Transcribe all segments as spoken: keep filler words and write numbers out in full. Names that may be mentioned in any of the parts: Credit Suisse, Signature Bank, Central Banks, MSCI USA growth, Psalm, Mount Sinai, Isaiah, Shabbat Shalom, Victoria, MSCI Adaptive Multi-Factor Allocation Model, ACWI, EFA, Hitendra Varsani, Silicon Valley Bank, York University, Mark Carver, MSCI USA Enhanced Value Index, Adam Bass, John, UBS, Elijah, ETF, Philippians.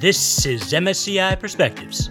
This is M S C I Perspectives,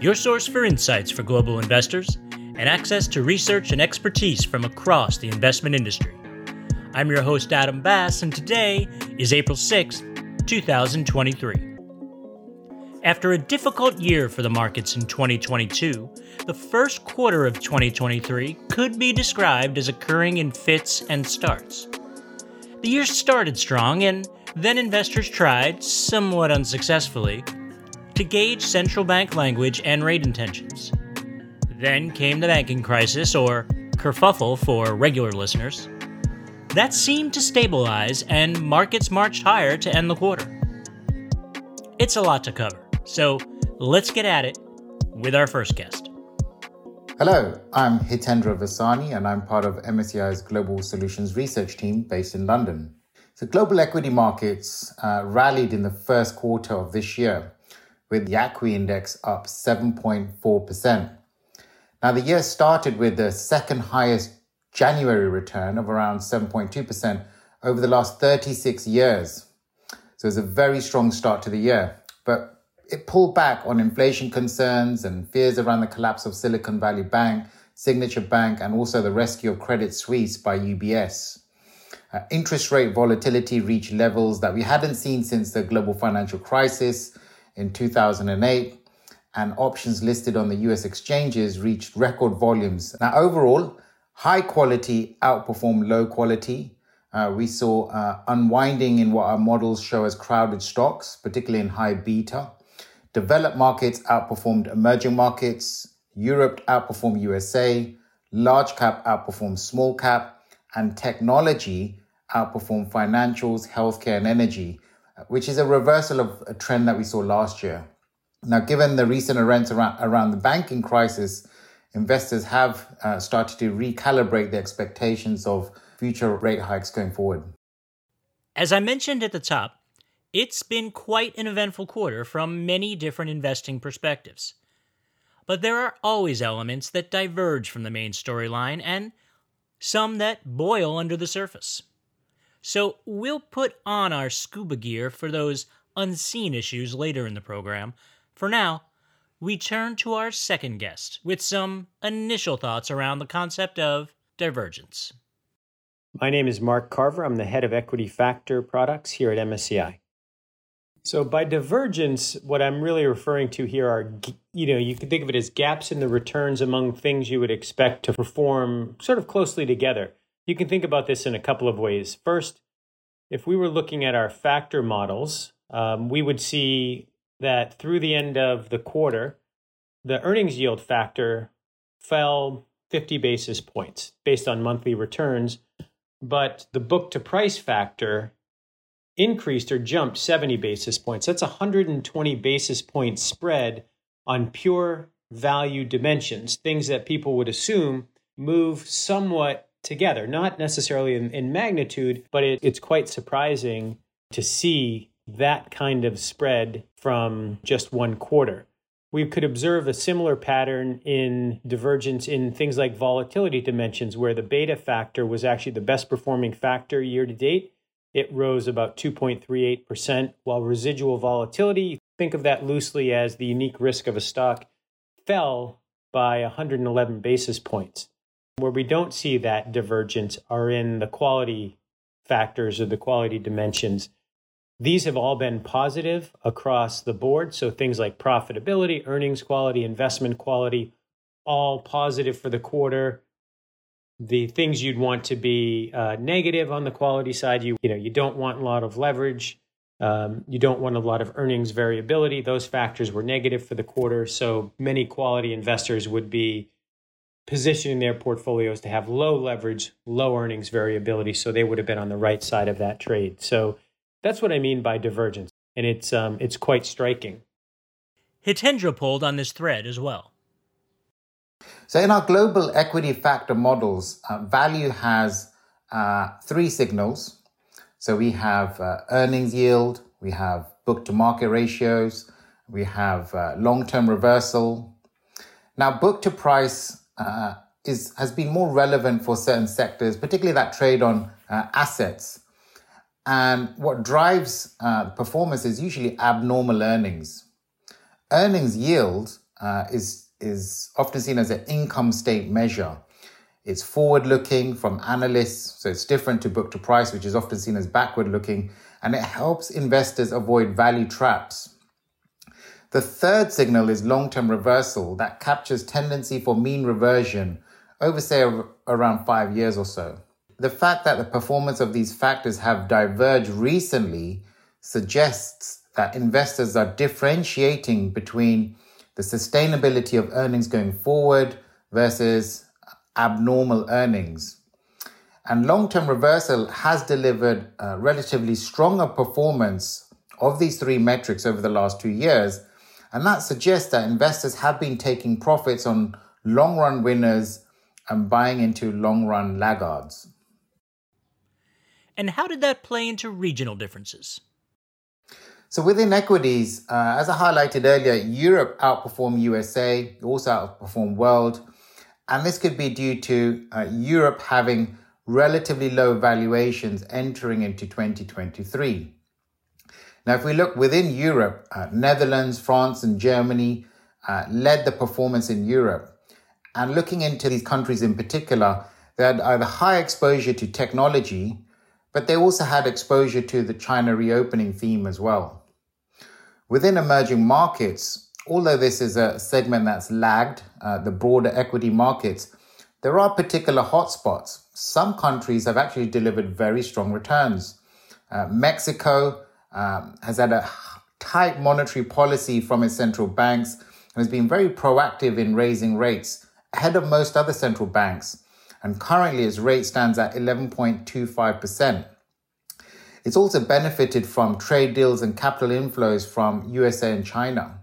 your source for insights for global investors and access to research and expertise from across the investment industry. I'm your host, Adam Bass, and today is April sixth, two thousand twenty-three. After a difficult year for the markets in twenty twenty-two, the first quarter of twenty twenty-three could be described as occurring in fits and starts. The year started strong, and then investors tried, somewhat unsuccessfully, to gauge central bank language and rate intentions. Then came the banking crisis, or kerfuffle for regular listeners. That seemed to stabilize, and markets marched higher to end the quarter. It's a lot to cover, so let's get at it with our first guest. Hello, I'm Hitendra Varsani, and I'm part of M S C I's Global Solutions Research Team based in London. The global equity markets uh, rallied in the first quarter of this year, with the A C W I index up seven point four percent. Now, the year started with the second highest January return of around seven point two percent over the last thirty-six years. So it's a very strong start to the year, but it pulled back on inflation concerns and fears around the collapse of Silicon Valley Bank, Signature Bank, and also the rescue of Credit Suisse by U B S. Uh, interest rate volatility reached levels that we hadn't seen since the global financial crisis in two thousand eight, and options listed on the U S exchanges reached record volumes. Now, overall, high quality outperformed low quality. Uh, we saw uh, unwinding in what our models show as crowded stocks, particularly in high beta. Developed markets outperformed emerging markets. Europe outperformed U S A. Large cap outperformed small cap. And technology outperformed financials, healthcare, and energy, which is a reversal of a trend that we saw last year. Now, given the recent events around, around the banking crisis, investors have uh, started to recalibrate the expectations of future rate hikes going forward. As I mentioned at the top, it's been quite an eventful quarter from many different investing perspectives. But there are always elements that diverge from the main storyline and some that boil under the surface. So we'll put on our scuba gear for those unseen issues later in the program. For now, we turn to our second guest with some initial thoughts around the concept of divergence. My name is Mark Carver. I'm the head of equity factor products here at M S C I. So by divergence, what I'm really referring to here are, you know, you can think of it as gaps in the returns among things you would expect to perform sort of closely together. You can think about this in a couple of ways. First, if we were looking at our factor models, um, we would see that through the end of the quarter, the earnings yield factor fell fifty basis points based on monthly returns, but the book to price factor increased or jumped seventy basis points. That's one hundred twenty basis point spread on pure value dimensions, things that people would assume move somewhat together, not necessarily in, in magnitude, but it, it's quite surprising to see that kind of spread from just one quarter. We could observe a similar pattern in divergence in things like volatility dimensions, where the beta factor was actually the best performing factor year to date. It rose about two point three eight percent, while residual volatility, think of that loosely as the unique risk of a stock, fell by one hundred eleven basis points. Where we don't see that divergence are in the quality factors or the quality dimensions. These have all been positive across the board. So things like profitability, earnings quality, investment quality, all positive for the quarter. The things you'd want to be uh, negative on the quality side, you, you know, you don't want a lot of leverage. Um, you don't want a lot of earnings variability. Those factors were negative for the quarter. So many quality investors would be positioning their portfolios to have low leverage, low earnings variability. So they would have been on the right side of that trade. So that's what I mean by divergence. And it's, um, it's quite striking. Hitendra pulled on this thread as well. So in our global equity factor models, uh, value has uh, three signals. So we have uh, earnings yield, we have book-to-market ratios, we have uh, long-term reversal. Now, book-to-price uh, is has been more relevant for certain sectors, particularly that trade on uh, assets. And what drives uh, performance is usually abnormal earnings. Earnings yield uh, is, is often seen as an income state measure. It's forward-looking from analysts, so it's different to book-to-price, which is often seen as backward-looking, and it helps investors avoid value traps. The third signal is long-term reversal that captures tendency for mean reversion over, say, around five years or so. The fact that the performance of these factors have diverged recently suggests that investors are differentiating between the sustainability of earnings going forward versus abnormal earnings. And long-term reversal has delivered a relatively stronger performance of these three metrics over the last two years. And that suggests that investors have been taking profits on long-run winners and buying into long-run laggards. And how did that play into regional differences? So within equities, uh, as I highlighted earlier, Europe outperformed U S A, also outperformed world. And this could be due to uh, Europe having relatively low valuations entering into twenty twenty-three. Now, if we look within Europe, uh, Netherlands, France, and Germany uh, led the performance in Europe. And looking into these countries in particular, they had either high exposure to technology, but they also had exposure to the China reopening theme as well. Within emerging markets, although this is a segment that's lagged, uh, the broader equity markets, there are particular hotspots. Some countries have actually delivered very strong returns. Uh, Mexico, Um, has had a tight monetary policy from its central banks and has been very proactive in raising rates ahead of most other central banks. And currently its rate stands at eleven point two five percent. It's also benefited from trade deals and capital inflows from U S A and China.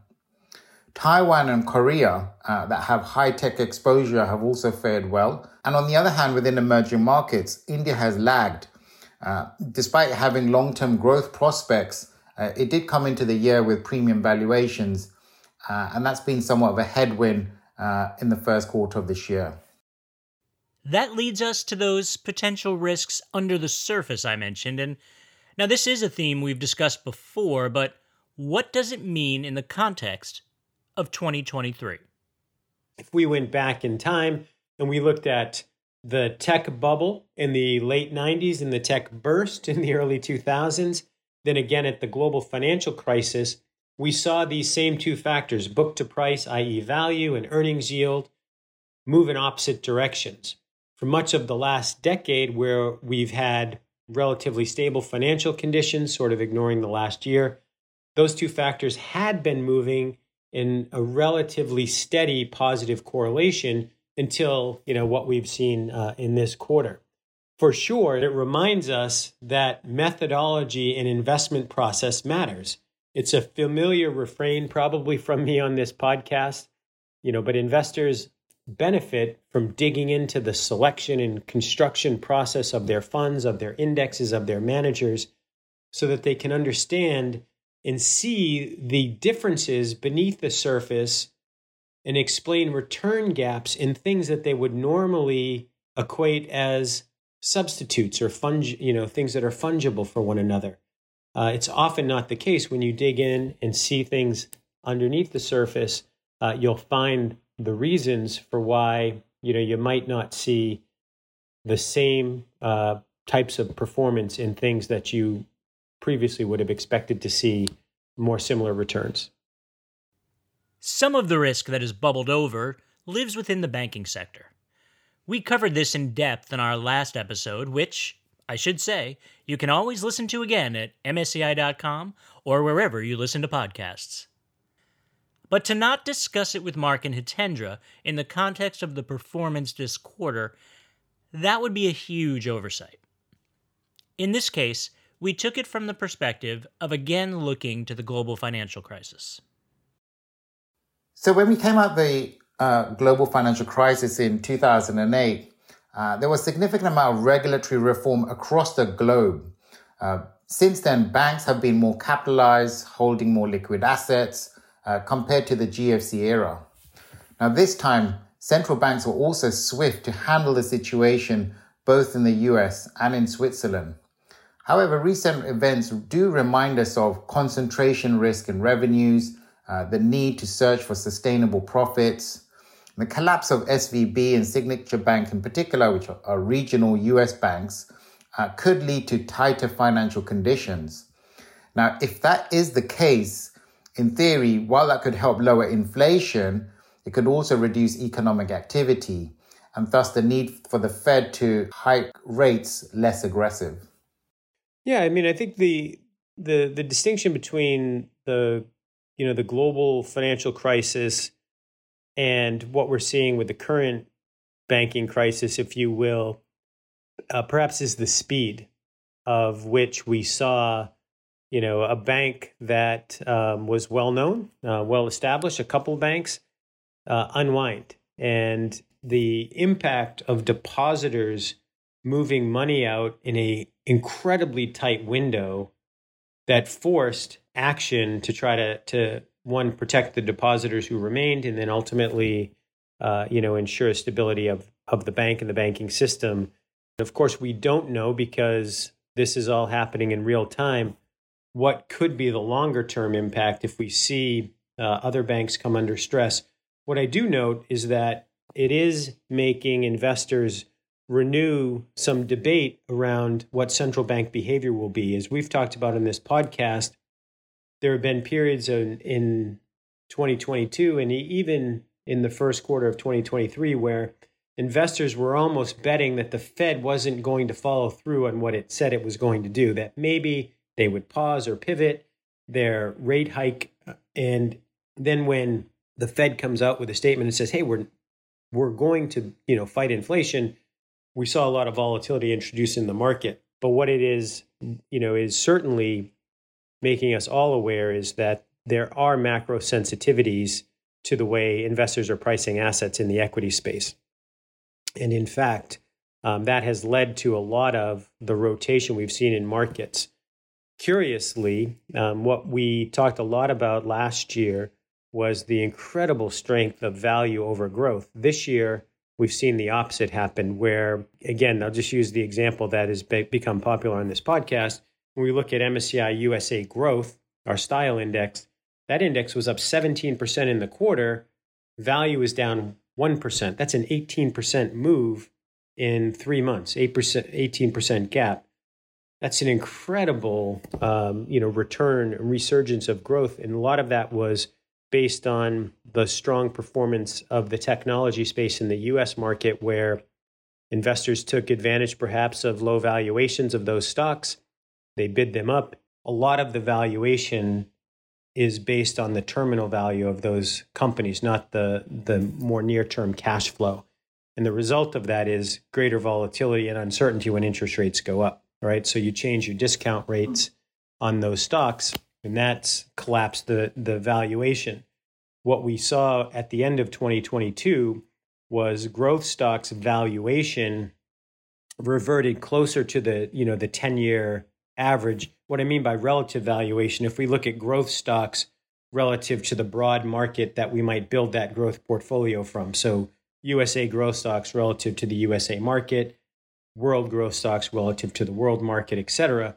Taiwan and Korea, uh, that have high-tech exposure, have also fared well. And on the other hand, within emerging markets, India has lagged. Uh, despite having long-term growth prospects, uh, it did come into the year with premium valuations, uh, and that's been somewhat of a headwind uh, in the first quarter of this year. That leads us to those potential risks under the surface I mentioned. And now this is a theme we've discussed before, but what does it mean in the context of twenty twenty-three? If we went back in time and we looked at the tech bubble in the late nineties and the tech burst in the early two thousands. Then again, at the global financial crisis, we saw these same two factors, book to price, that is value and earnings yield, move in opposite directions. For much of the last decade, where we've had relatively stable financial conditions, sort of ignoring the last year, those two factors had been moving in a relatively steady positive correlation until, you know, what we've seen uh, in this quarter. For sure, it reminds us that methodology and investment process matters. It's a familiar refrain probably from me on this podcast, you know, but investors benefit from digging into the selection and construction process of their funds, of their indexes, of their managers, so that they can understand and see the differences beneath the surface and explain return gaps in things that they would normally equate as substitutes or fungi, you know, things that are fungible for one another. Uh, it's often not the case. When you dig in and see things underneath the surface, uh, you'll find the reasons for why, you know, you might not see the same uh, types of performance in things that you previously would have expected to see more similar returns. Some of the risk that has bubbled over lives within the banking sector. We covered this in depth in our last episode, which, I should say, you can always listen to again at M S C I dot com or wherever you listen to podcasts. But to not discuss it with Mark and Hitendra in the context of the performance this quarter, that would be a huge oversight. In this case, we took it from the perspective of again looking to the global financial crisis. So when we came out of the uh, global financial crisis in two thousand eight, uh, there was a significant amount of regulatory reform across the globe. Uh, since then, banks have been more capitalized, holding more liquid assets uh, compared to the G F C era. Now, this time, central banks were also swift to handle the situation both in the U S and in Switzerland. However, recent events do remind us of concentration risk in revenues, uh, the need to search for sustainable profits, the collapse of S V B and Signature Bank in particular, which are, are regional U S banks, uh, could lead to tighter financial conditions. Now, if that is the case, in theory, while that could help lower inflation, it could also reduce economic activity and thus the need for the Fed to hike rates less aggressive. Yeah, I mean, I think the the the distinction between the you know the global financial crisis and what we're seeing with the current banking crisis, if you will, uh, perhaps is the speed of which we saw you know a bank that um, was well known, uh, well established, a couple of banks. Uh, unwind. And the impact of depositors moving money out in a incredibly tight window that forced action to try to, to one, protect the depositors who remained, and then ultimately, uh, you know, ensure stability of, of the bank and the banking system. And of course, we don't know, because this is all happening in real time, what could be the longer term impact if we see uh, other banks come under stress. What I do note is that it is making investors renew some debate around what central bank behavior will be. As we've talked about in this podcast, there have been periods in, in twenty twenty-two and even in the first quarter of twenty twenty-three where investors were almost betting that the Fed wasn't going to follow through on what it said it was going to do, that maybe they would pause or pivot their rate hike. And then when the Fed comes out with a statement and says, hey, we're we're going to, you know, fight inflation, we saw a lot of volatility introduced in the market. But what it is, you know, is certainly making us all aware is that there are macro sensitivities to the way investors are pricing assets in the equity space. And in fact, um, that has led to a lot of the rotation we've seen in markets. Curiously, um, what we talked a lot about last year was the incredible strength of value over growth. This year, we've seen the opposite happen where, again, I'll just use the example that has be- become popular on this podcast. When we look at M S C I U S A growth, our style index, that index was up seventeen percent in the quarter. Value is down one percent. That's an eighteen percent move in three months, eight percent, eighteen percent gap. That's an incredible um, you know, return, resurgence of growth. And a lot of that was based on the strong performance of the technology space in the U S market, where investors took advantage perhaps of low valuations of those stocks. They bid them up. A lot of the valuation is based on the terminal value of those companies, not the, the more near-term cash flow. And the result of that is greater volatility and uncertainty when interest rates go up, right? So you change your discount rates on those stocks, and that's collapsed the, the valuation. What we saw at the end of twenty twenty-two was growth stocks valuation reverted closer to the, you know, the ten-year average. What I mean by relative valuation, if we look at growth stocks relative to the broad market that we might build that growth portfolio from. So U S A growth stocks relative to the U S A market, world growth stocks relative to the world market, et cetera.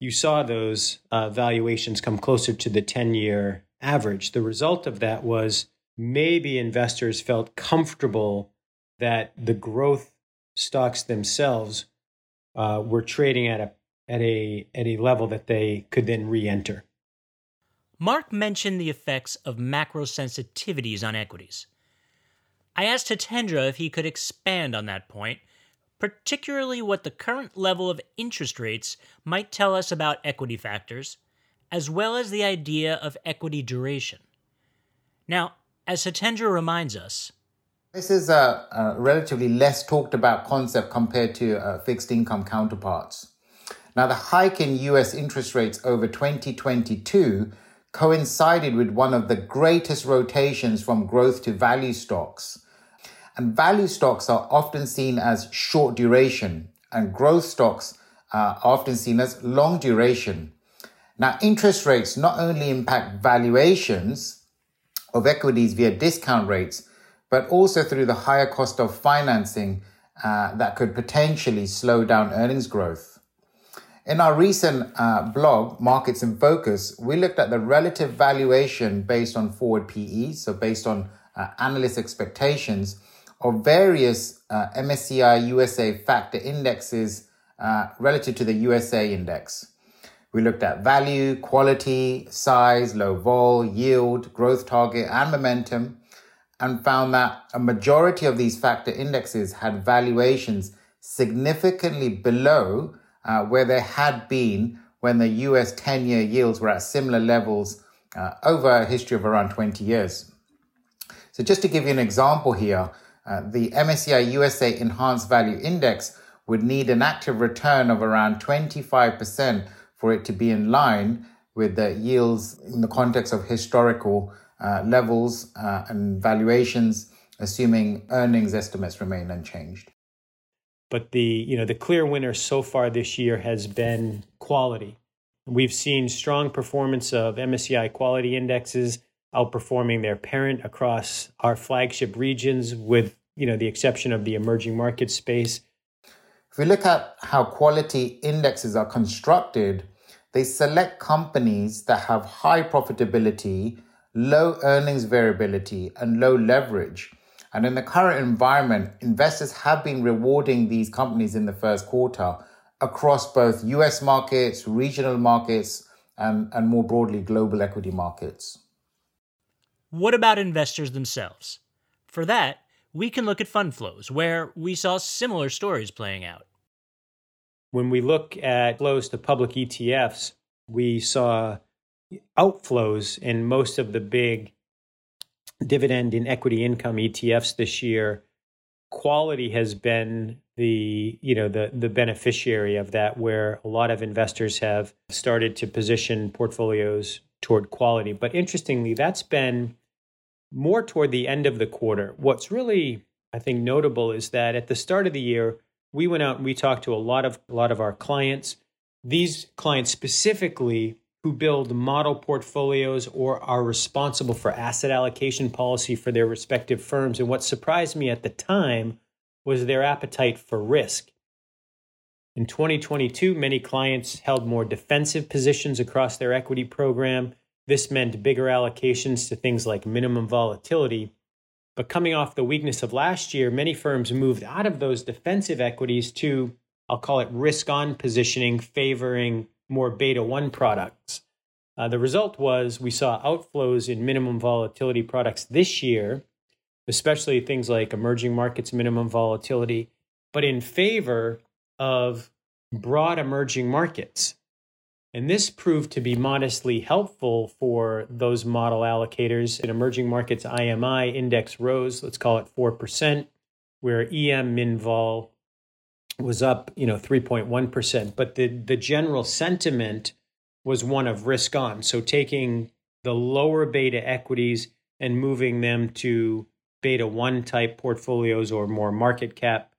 You saw those uh, valuations come closer to the ten-year average. The result of that was maybe investors felt comfortable that the growth stocks themselves uh, were trading at a at a at a level that they could then re-enter. Mark mentioned the effects of macro sensitivities on equities. I asked Hitendra if he could expand on that point, particularly what the current level of interest rates might tell us about equity factors, as well as the idea of equity duration. Now, as Hitendra reminds us, this is a, a relatively less talked about concept compared to uh, fixed income counterparts. Now, the hike in U S interest rates over twenty twenty-two coincided with one of the greatest rotations from growth to value stocks. And value stocks are often seen as short duration, and growth stocks are often seen as long duration. Now, interest rates not only impact valuations of equities via discount rates, but also through the higher cost of financing uh, that could potentially slow down earnings growth. In our recent uh, blog, Markets in Focus, we looked at the relative valuation based on forward P E, so based on uh, analyst expectations of various uh, M S C I U S A factor indexes uh, relative to the U S A index. We looked at value, quality, size, low vol, yield, growth target, and momentum, and found that a majority of these factor indexes had valuations significantly below Uh, where they had been when the U S ten-year yields were at similar levels uh, over a history of around twenty years. So just to give you an example here, uh, the M S C I U S A Enhanced Value Index would need an active return of around twenty-five percent for it to be in line with the yields in the context of historical uh, levels uh, and valuations, assuming earnings estimates remain unchanged. But the, you know, the clear winner so far this year has been quality. We've seen strong performance of M S C I quality indexes outperforming their parent across our flagship regions with, you know, the exception of the emerging market space. If we look at how quality indexes are constructed, they select companies that have high profitability, low earnings variability, and low leverage. And in the current environment, investors have been rewarding these companies in the first quarter across both U S markets, regional markets, and, and more broadly, global equity markets. What about investors themselves? For that, we can look at fund flows, where we saw similar stories playing out. When we look at flows to public E T Fs, we saw outflows in most of the big dividend and equity income E T Fs this year. Quality has been the, you know, the, the beneficiary of that, where a lot of investors have started to position portfolios toward quality. But interestingly, that's been more toward the end of the quarter. What's really, I think, notable is that at the start of the year, we went out and we talked to a lot of, a lot of our clients. These clients specifically who build model portfolios or are responsible for asset allocation policy for their respective firms. And what surprised me at the time was their appetite for risk. In twenty twenty-two, many clients held more defensive positions across their equity program. This meant bigger allocations to things like minimum volatility. But coming off the weakness of last year, many firms moved out of those defensive equities to, I'll call it, risk-on positioning, favoring more beta one products. Uh, the result was we saw outflows in minimum volatility products this year, especially things like emerging markets minimum volatility, but in favor of broad emerging markets. And this proved to be modestly helpful for those model allocators. In emerging markets, I M I index rose, let's call it four percent, where E M Minvol was up, you know, three point one percent, but the, the general sentiment was one of risk on. So taking the lower beta equities and moving them to beta one type portfolios or more market cap,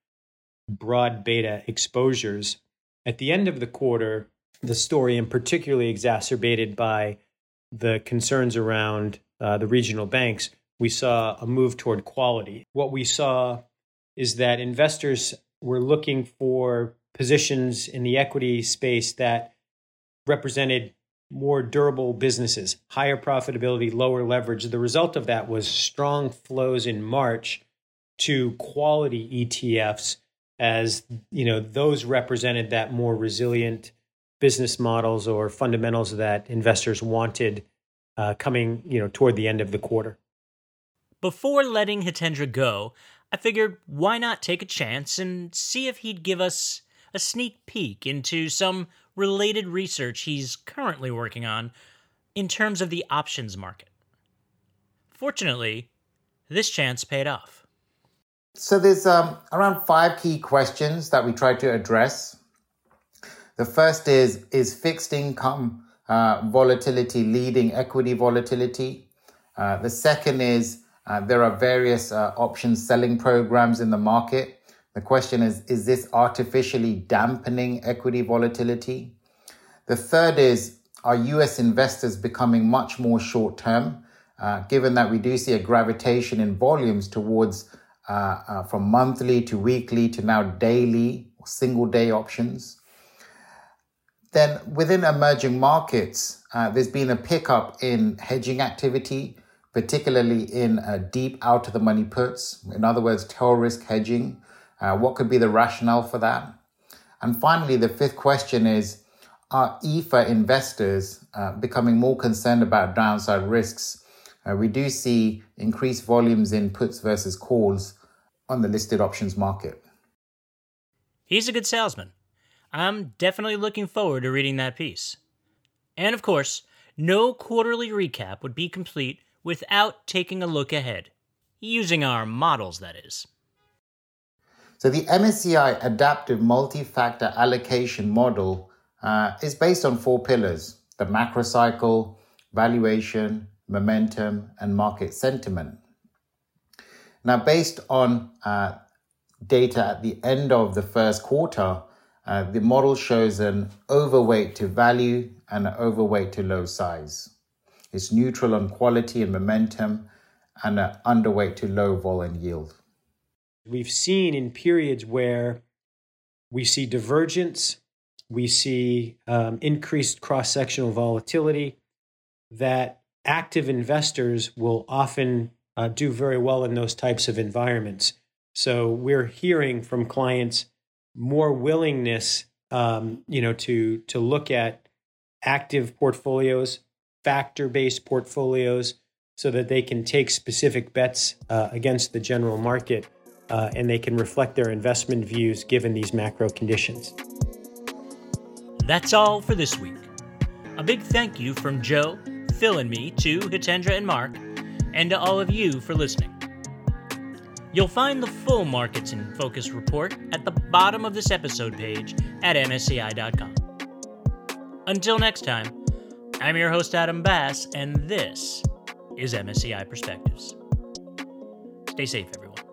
broad beta exposures. At the end of the quarter, the story, and particularly exacerbated by the concerns around uh, the regional banks, we saw a move toward quality. What we saw is that investors were looking for positions in the equity space that represented more durable businesses, higher profitability, lower leverage. The result of that was strong flows in March to quality E T Fs, as you know, those represented that more resilient business models or fundamentals that investors wanted uh, coming, you know, toward the end of the quarter. Before letting Hitendra go, I figured, why not take a chance and see if he'd give us a sneak peek into some related research he's currently working on in terms of the options market. Fortunately, this chance paid off. So there's um, around five key questions that we try to address. The first is, is fixed income uh, volatility leading equity volatility? Uh, the second is, Uh, there are various uh, option selling programs in the market. The question is, is this artificially dampening equity volatility? The third is, are U S investors becoming much more short-term, uh, given that we do see a gravitation in volumes towards uh, uh, from monthly to weekly to now daily or single-day options? Then within emerging markets, uh, there's been a pickup in hedging activity, particularly in uh, deep out-of-the-money puts. In other words, tail risk hedging. Uh, what could be the rationale for that? And finally, the fifth question is, are E F A investors uh, becoming more concerned about downside risks? Uh, we do see increased volumes in puts versus calls on the listed options market. He's a good salesman. I'm definitely looking forward to reading that piece. And of course, no quarterly recap would be complete without taking a look ahead. Using our models, that is. So the M S C I Adaptive Multi-Factor Allocation Model uh, is based on four pillars: the macro cycle, valuation, momentum, and market sentiment. Now, based on uh, data at the end of the first quarter, uh, the model shows an overweight to value and an overweight to low size. It's neutral on quality and momentum and an underweight to low vol and yield. We've seen in periods where we see divergence, we see um, increased cross-sectional volatility, that active investors will often uh, do very well in those types of environments. So we're hearing from clients more willingness, um, you know, to to look at active portfolios, factor-based portfolios, so that they can take specific bets uh, against the general market. Uh, and they can reflect their investment views given these macro conditions. That's all for this week. A big thank you from Joe, Phil, and me to Hitendra and Mark, and to all of you for listening. You'll find the full Markets in Focus report at the bottom of this episode page at M S C I dot com. Until next time, I'm your host Adam Bass, and this is M S C I Perspectives. Stay safe, everyone.